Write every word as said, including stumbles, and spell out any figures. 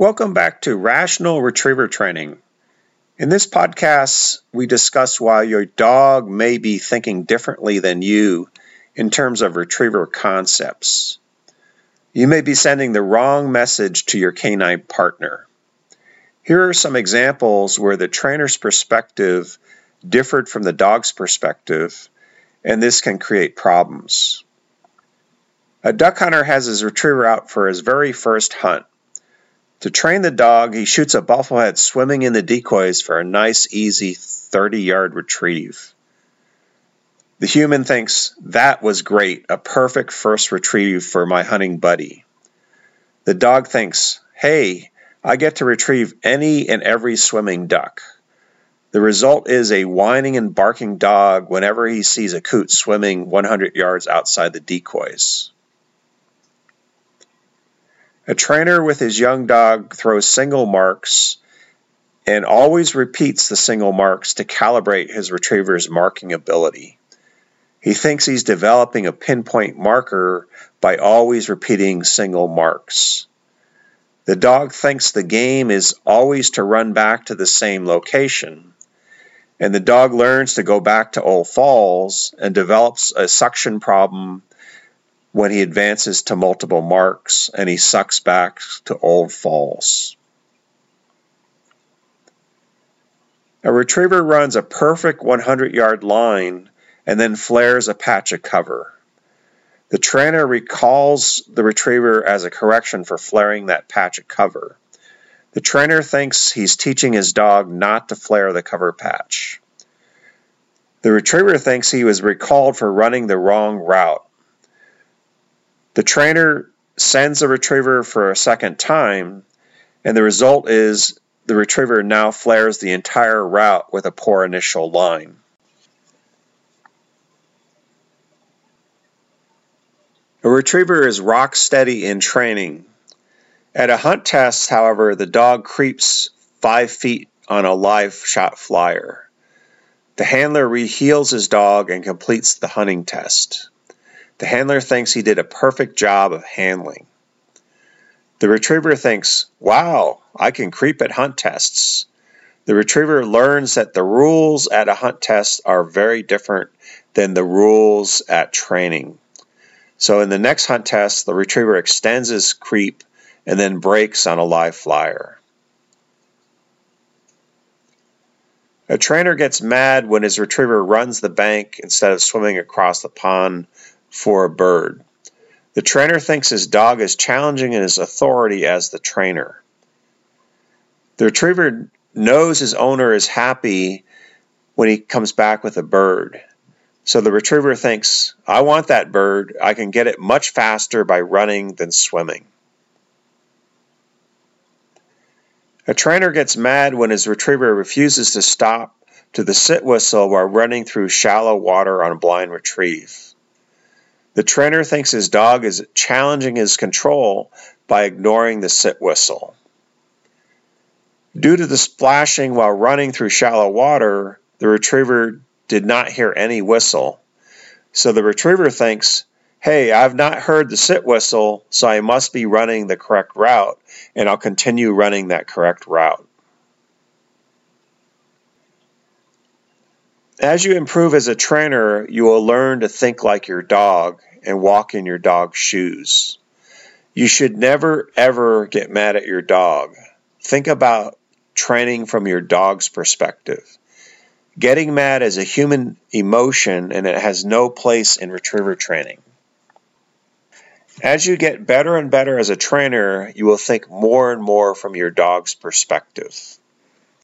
Welcome back to Rational Retriever Training. In this podcast, we discuss why your dog may be thinking differently than you in terms of retriever concepts. You may be sending the wrong message to your canine partner. Here are some examples where the trainer's perspective differed from the dog's perspective, and this can create problems. A duck hunter has his retriever out for his very first hunt. To train the dog, he shoots a bufflehead swimming in the decoys for a nice, easy thirty-yard retrieve. The human thinks, that was great, a perfect first retrieve for my hunting buddy. The dog thinks, hey, I get to retrieve any and every swimming duck. The result is a whining and barking dog whenever he sees a coot swimming one hundred yards outside the decoys. A trainer with his young dog throws single marks and always repeats the single marks to calibrate his retriever's marking ability. He thinks he's developing a pinpoint marker by always repeating single marks. The dog thinks the game is always to run back to the same location, and the dog learns to go back to old falls and develops a suction problem when he advances to multiple marks and he sucks back to old falls. A retriever runs a perfect one hundred-yard line and then flares a patch of cover. The trainer recalls the retriever as a correction for flaring that patch of cover. The trainer thinks he's teaching his dog not to flare the cover patch. The retriever thinks he was recalled for running the wrong route. The trainer sends the retriever for a second time, and the result is the retriever now flares the entire route with a poor initial line. A retriever is rock steady in training. At a hunt test, however, the dog creeps five feet on a live shot flyer. The handler reheels his dog and completes the hunting test. The handler thinks he did a perfect job of handling. The retriever thinks, wow, I can creep at hunt tests. The retriever learns that the rules at a hunt test are very different than the rules at training. So in the next hunt test, the retriever extends his creep and then breaks on a live flyer. A trainer gets mad when his retriever runs the bank instead of swimming across the pond for a bird. The trainer thinks his dog is challenging his authority as the trainer. The retriever knows his owner is happy when he comes back with a bird. So the retriever thinks, I want that bird. I can get it much faster by running than swimming. A trainer gets mad when his retriever refuses to stop to the sit whistle while running through shallow water on a blind retrieve. The trainer thinks his dog is challenging his control by ignoring the sit whistle. Due to the splashing while running through shallow water, the retriever did not hear any whistle. So the retriever thinks, hey, I've not heard the sit whistle, so I must be running the correct route, and I'll continue running that correct route. As you improve as a trainer, you will learn to think like your dog and walk in your dog's shoes. You should never, ever get mad at your dog. Think about training from your dog's perspective. Getting mad is a human emotion, and it has no place in retriever training. As you get better and better as a trainer, you will think more and more from your dog's perspective.